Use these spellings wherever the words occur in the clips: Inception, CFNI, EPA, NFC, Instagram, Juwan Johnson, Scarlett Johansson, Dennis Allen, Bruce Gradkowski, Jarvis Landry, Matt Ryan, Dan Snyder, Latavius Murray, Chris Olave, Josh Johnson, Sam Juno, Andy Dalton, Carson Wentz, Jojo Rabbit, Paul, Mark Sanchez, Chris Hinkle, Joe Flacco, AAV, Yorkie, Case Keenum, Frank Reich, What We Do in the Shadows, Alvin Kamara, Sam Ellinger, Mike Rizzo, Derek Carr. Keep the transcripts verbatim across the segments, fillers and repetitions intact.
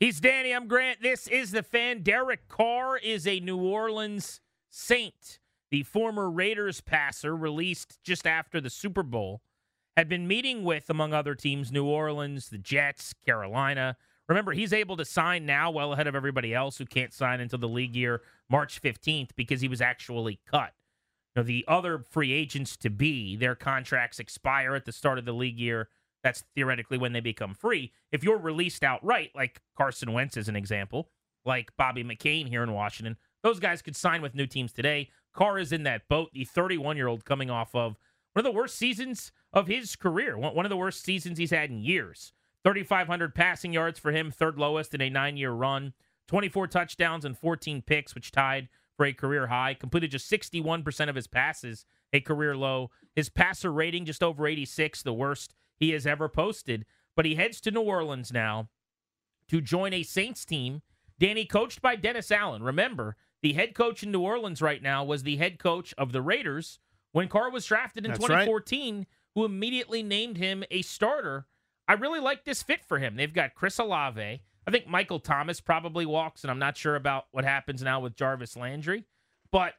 He's Danny, I'm Grant. This is The Fan. Derek Carr is a New Orleans Saint. The former Raiders passer, released just after the Super Bowl, had been meeting with, among other teams, New Orleans, the Jets, Carolina. Remember, he's able to sign now well ahead of everybody else who can't sign until the league year March fifteenth because he was actually cut. Now, the other free agents to be, their contracts expire at the start of the league year. That's theoretically when they become free. If you're released outright, like Carson Wentz is an example, like Bobby McCain here in Washington, those guys could sign with new teams today. Carr is in that boat, the thirty-one-year-old coming off of one of the worst seasons of his career, one of the worst seasons he's had in years. thirty-five hundred passing yards for him, third lowest in a nine-year run, twenty-four touchdowns and fourteen picks, which tied for a career high, completed just sixty-one percent of his passes, a career low. His passer rating just over eighty-six, the worst he has ever posted. But he heads to New Orleans now to join a Saints team, Danny, coached by Dennis Allen. Remember, the head coach in New Orleans right now was the head coach of the Raiders when Carr was drafted in That's twenty fourteen, right. who immediately named him a starter. I really like this fit for him. They've got Chris Olave. I think Michael Thomas probably walks, and I'm not sure about what happens now with Jarvis Landry. But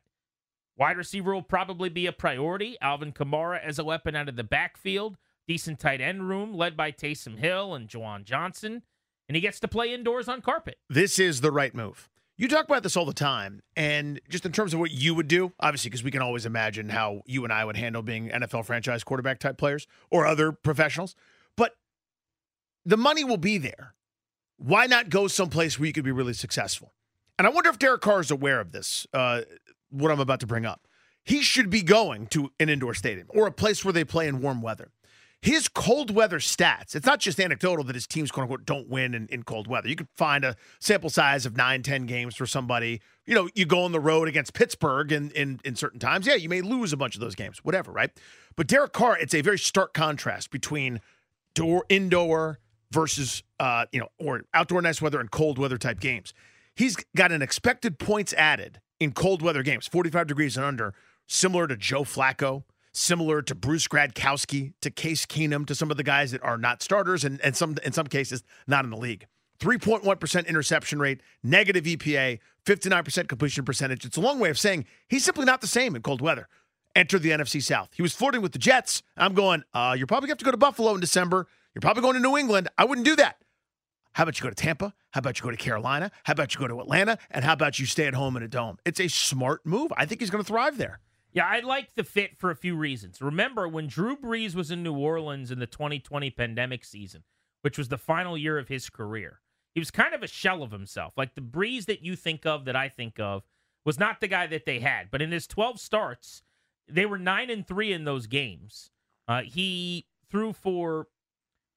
wide receiver will probably be a priority. Alvin Kamara as a weapon out of the backfield. Decent tight end room led by Taysom Hill and Juwan Johnson, and he gets to play indoors on carpet. This is the right move. You talk about this all the time, and just in terms of what you would do, obviously, because we can always imagine how you and I would handle being N F L franchise quarterback type players or other professionals, but the money will be there. Why not go someplace where you could be really successful? And I wonder if Derek Carr is aware of this, uh, what I'm about to bring up. He should be going to an indoor stadium or a place where they play in warm weather. His cold weather stats, it's not just anecdotal that his teams, quote unquote, don't win in, in cold weather. You could find a sample size of nine, ten games for somebody. You know, you go on the road against Pittsburgh in, in, in certain times. Yeah, you may lose a bunch of those games, whatever, right? But Derek Carr, it's a very stark contrast between door, indoor versus, uh, you know, or outdoor nice weather and cold weather type games. He's got an expected points added in cold weather games, forty-five degrees and under, similar to Joe Flacco, similar to Bruce Gradkowski, to Case Keenum, to some of the guys that are not starters and, and some in some cases not in the league. three point one percent interception rate, negative E P A, fifty-nine percent completion percentage. It's a long way of saying he's simply not the same in cold weather. Enter the N F C South. He was flirting with the Jets. I'm going, uh, you're probably going to have to go to Buffalo in December. You're probably going to New England. I wouldn't do that. How about you go to Tampa? How about you go to Carolina? How about you go to Atlanta? And how about you stay at home in a dome? It's a smart move. I think he's going to thrive there. Yeah, I like the fit for a few reasons. Remember, when Drew Brees was in New Orleans in the twenty twenty pandemic season, which was the final year of his career, he was kind of a shell of himself. Like the Brees that you think of, that I think of, was not the guy that they had. But in his twelve starts, they were nine and three in those games. Uh, he threw for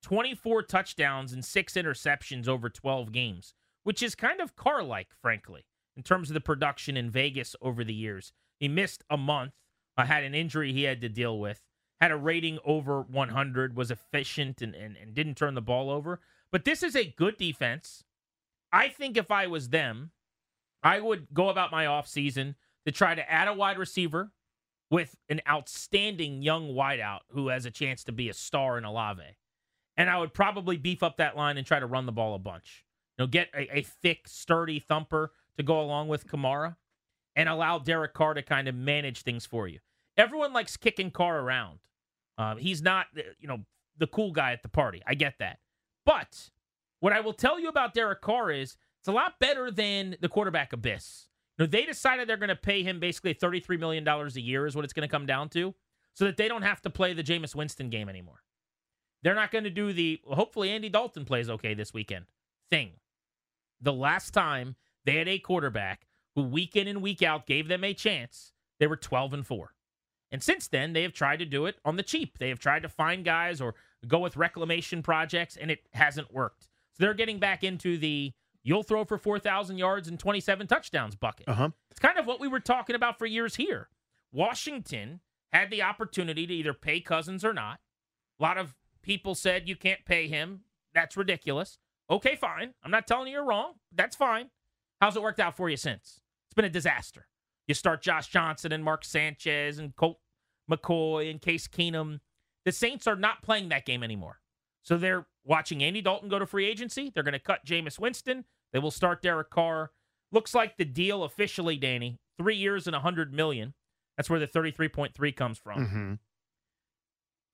twenty-four touchdowns and six interceptions over twelve games, which is kind of Carr-like, frankly, in terms of the production in Vegas over the years. He missed a month, uh, had an injury he had to deal with, had a rating over one hundred, was efficient, and, and, and didn't turn the ball over. But this is a good defense. I think if I was them, I would go about my offseason to try to add a wide receiver with an outstanding young wideout who has a chance to be a star in Olave. And I would probably beef up that line and try to run the ball a bunch. You know, get a, a thick, sturdy thumper to go along with Kamara, and allow Derek Carr to kind of manage things for you. Everyone likes kicking Carr around. Um, he's not, you know, the cool guy at the party. I get that. But What I will tell you about Derek Carr is it's a lot better than the quarterback abyss. You know, they decided they're going to pay him basically thirty-three million dollars a year is what it's going to come down to, so that they don't have to play the Jameis Winston game anymore. They're not going to do the, hopefully Andy Dalton plays okay this weekend, thing. The last time they had a quarterback who week in and week out gave them a chance, they were twelve and four. And since then, they have tried to do it on the cheap. They have tried to find guys or go with reclamation projects, and it hasn't worked. So they're getting back into the you'll throw for four thousand yards and twenty-seven touchdowns bucket. Uh-huh. It's kind of what we were talking about for years here. Washington had the opportunity to either pay Cousins or not. A lot of people said you can't pay him. That's ridiculous. Okay, fine. I'm not telling you you're wrong. That's fine. How's it worked out for you since? It's been a disaster. You start Josh Johnson and Mark Sanchez and Colt McCoy and Case Keenum. The Saints are not playing that game anymore. So they're watching Andy Dalton go to free agency. They're going to cut Jameis Winston. They will start Derek Carr. Looks like the deal officially, Danny, three years and one hundred million dollars. That's where the thirty-three point three comes from. Mm-hmm.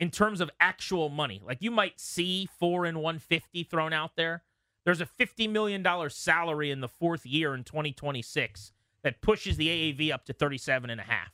In terms of actual money, like you might see four and one fifty thrown out there. There's a fifty million dollars salary in the fourth year in twenty twenty-six that pushes the A A V up to thirty-seven and a half.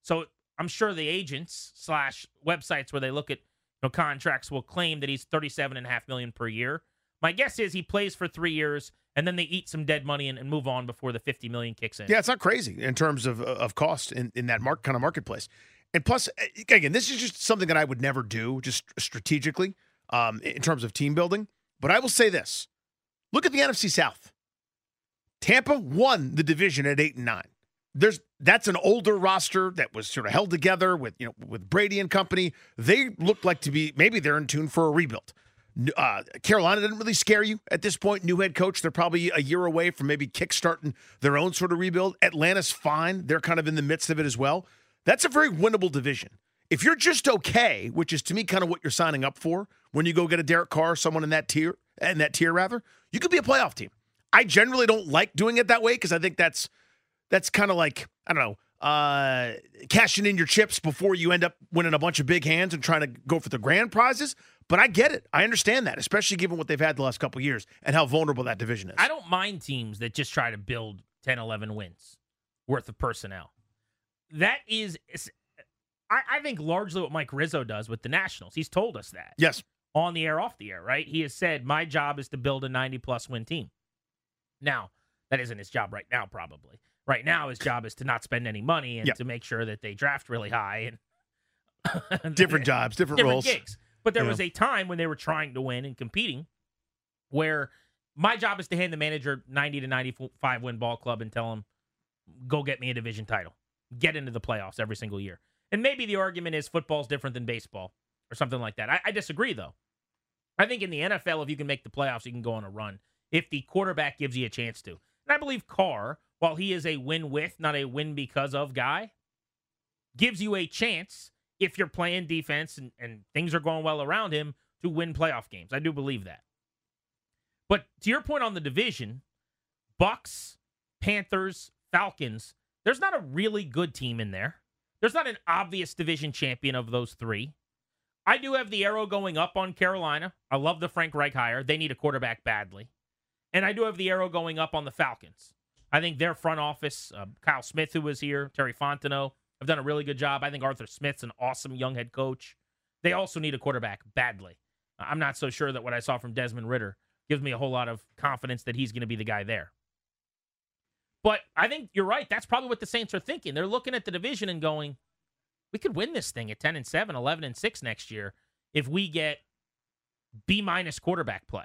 So I'm sure the agents slash websites where they look at you know, contracts will claim that he's thirty-seven and a half million per year. My guess is he plays for three years and then they eat some dead money and, and move on before the fifty million kicks in. Yeah, it's not crazy in terms of of cost in, in that mark, kind of marketplace. And plus, again, this is just something that I would never do, just strategically, um, in terms of team building. But I will say this. Look at the N F C South. Tampa won the division at eight and nine. There's that's an older roster that was sort of held together with you know with Brady and company. They looked like to be, maybe they're in tune for a rebuild. Uh, Carolina didn't really scare you at this point. New head coach, they're probably a year away from maybe kickstarting their own sort of rebuild. Atlanta's fine. They're kind of in the midst of it as well. That's a very winnable division. If you're just okay, which is to me kind of what you're signing up for when you go get a Derek Carr, someone in that tier, in that tier rather, you could be a playoff team. I generally don't like doing it that way because I think that's that's kind of like, I don't know, uh, cashing in your chips before you end up winning a bunch of big hands and trying to go for the grand prizes. But I get it. I understand that, especially given what they've had the last couple of years and how vulnerable that division is. I don't mind teams that just try to build ten, eleven wins worth of personnel. That is, I, I think, largely what Mike Rizzo does with the Nationals. He's told us that. Yes. On the air, off the air, right? He has said, my job is to build a ninety-plus win team. Now, that isn't his job right now, probably. Right now, his job is to not spend any money and yep. to make sure that they draft really high. And different jobs, different, different roles. Gigs. But there yeah. was a time when they were trying to win and competing where my job is to hand the manager ninety to ninety-five win ball club and tell him, go get me a division title. Get into the playoffs every single year. And maybe the argument is football's different than baseball or something like that. I, I disagree, though. I think in the N F L, if you can make the playoffs, you can go on a run if the quarterback gives you a chance to. And I believe Carr, while he is a win with, not a win because of guy, gives you a chance if you're playing defense and, and things are going well around him to win playoff games. I do believe that. But to your point on the division, Bucks, Panthers, Falcons, there's not a really good team in there. There's not an obvious division champion of those three. I do have the arrow going up on Carolina. I love the Frank Reich hire. They need a quarterback badly. And I do have the arrow going up on the Falcons. I think their front office, uh, Kyle Smith, who was here, Terry Fontenot, have done a really good job. I think Arthur Smith's an awesome young head coach. They also need a quarterback badly. I'm not so sure that what I saw from Desmond Ridder gives me a whole lot of confidence that he's going to be the guy there. But I think you're right. That's probably what the Saints are thinking. They're looking at the division and going, we could win this thing at ten and seven, eleven and six next year if we get B-minus quarterback play.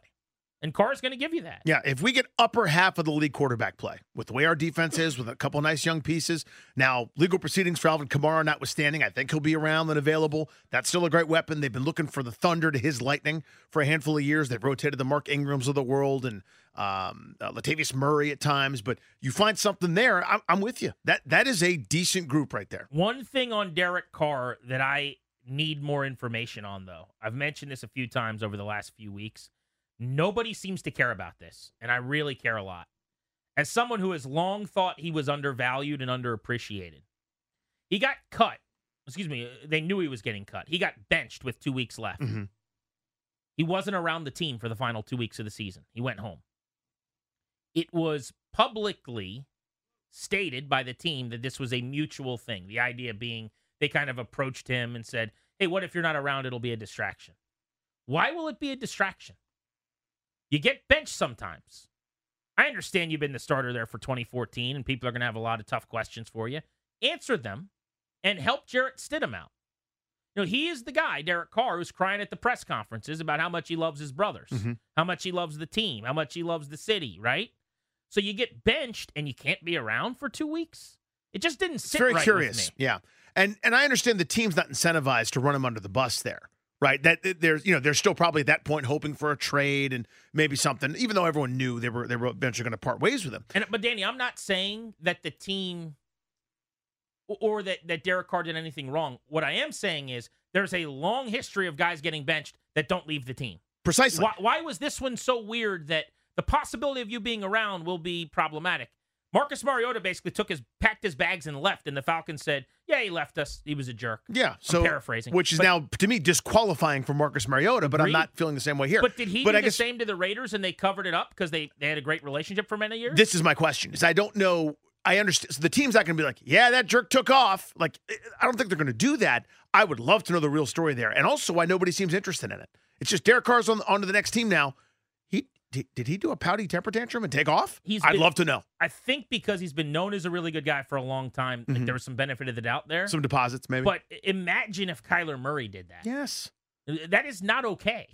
And Carr's going to give you that. Yeah, if we get upper half of the league quarterback play with the way our defense is, with a couple of nice young pieces. Now, legal proceedings for Alvin Kamara notwithstanding, I think he'll be around and available. That's still a great weapon. They've been looking for the thunder to his lightning for a handful of years. They've rotated the Mark Ingrams of the world and um, uh, Latavius Murray at times. But you find something there, I'm, I'm with you. That That is a decent group right there. One thing on Derek Carr that I need more information on, though. I've mentioned this a few times over the last few weeks. Nobody seems to care about this, and I really care a lot. As someone who has long thought he was undervalued and underappreciated, he got cut. Excuse me, they knew he was getting cut. He got benched with two weeks left. Mm-hmm. He wasn't around the team for the final two weeks of the season. He went home. It was publicly stated by the team that this was a mutual thing. The idea being they kind of approached him and said, hey, what if you're not around? It'll be a distraction. Why will it be a distraction? You get benched sometimes. I understand you've been the starter there for twenty fourteen, and people are going to have a lot of tough questions for you. Answer them and help Jarrett Stidham out. You know, he is the guy, Derek Carr, who's crying at the press conferences about how much he loves his brothers, mm-hmm. how much he loves the team, how much he loves the city, right? So you get benched and you can't be around for two weeks? It just didn't sit right with me. It's very curious, yeah. And and I understand the team's not incentivized to run him under the bus there, right? That, that there's you know they're still probably at that point hoping for a trade and maybe something, even though everyone knew they were they were eventually going to part ways with him. And but Danny, I'm not saying that the team. Or that, that Derek Carr did anything wrong. What I am saying is there's a long history of guys getting benched that don't leave the team. Precisely. Why, why was this one so weird that the possibility of you being around will be problematic? Marcus Mariota basically took his packed his bags and left, and the Falcons said, yeah, he left us. He was a jerk. Yeah. So I'm paraphrasing. Which is but, now, to me, disqualifying for Marcus Mariota, but agreed. I'm not feeling the same way here. But did he but do I the guess, same to the Raiders, and they covered it up because they, they had a great relationship for many years? This is my question, is I don't know. I understand. So the team's not going to be like, yeah, that jerk took off. Like, I don't think they're going to do that. I would love to know the real story there. And also why nobody seems interested in it. It's just Derek Carr's on, on to the next team now. He did, did he do a pouty temper tantrum and take off? He's I'd been, love to know. I think because he's been known as a really good guy for a long time, mm-hmm. like there was some benefit of the doubt there. Some deposits, maybe. But imagine if Kyler Murray did that. Yes. That is not okay.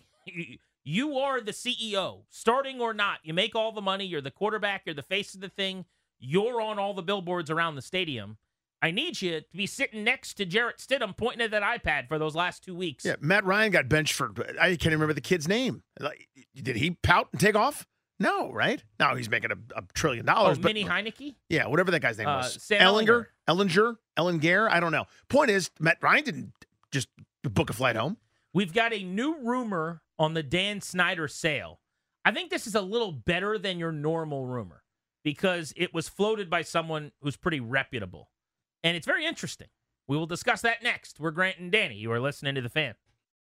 You are the C E O, starting or not. You make all the money. You're the quarterback. You're the face of the thing. You're on all the billboards around the stadium. I need you to be sitting next to Jarrett Stidham pointing at that iPad for those last two weeks. Yeah, Matt Ryan got benched for, I can't even remember the kid's name. Like, did he pout and take off? No, right? Now he's making a, a trillion dollars. Oh, but, Minnie Heineke? Yeah, whatever that guy's name uh, was. Sam Ellinger? Ellinger? Ellinger? I don't know. Point is, Matt Ryan didn't just book a flight home. We've got a new rumor on the Dan Snyder sale. I think this is a little better than your normal rumor, because it was floated by someone who's pretty reputable. And it's very interesting. We will discuss that next. We're Grant and Danny. You are listening to The Fan.